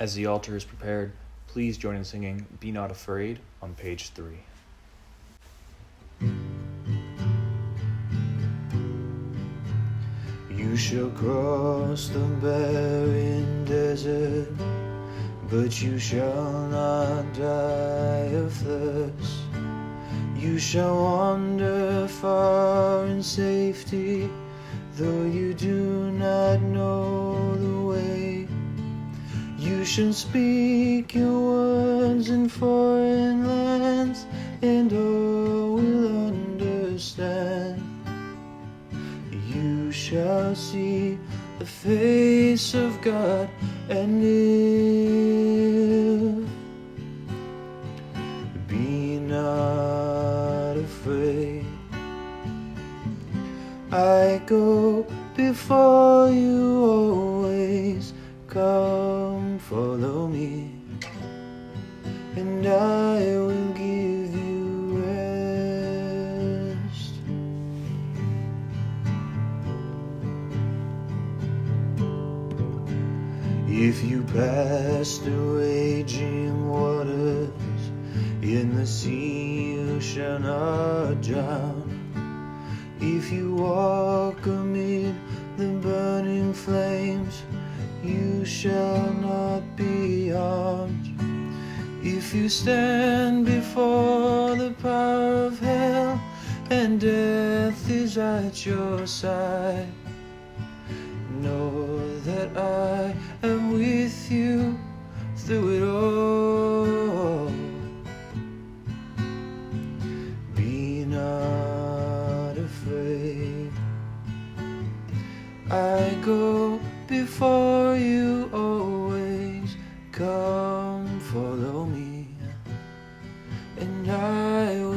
As the altar is prepared, please join in singing Be Not Afraid on page 3. You shall cross the barren desert, but you shall not die of thirst. You shall wander far in safety, though you do not know the way. You shall speak your words in foreign lands, and all will understand. You shall see the face of God and live. Be not afraid. I go before you always. Come, follow me, and I will give you rest. If you pass through raging waters, in the sea you shall not drown. If you walk amid the burning flames, you shall not be harmed. If you stand before the power of hell, and death is at your side, know that I am with you through it all. Be not afraid. I go before you always. Come, follow me, and I will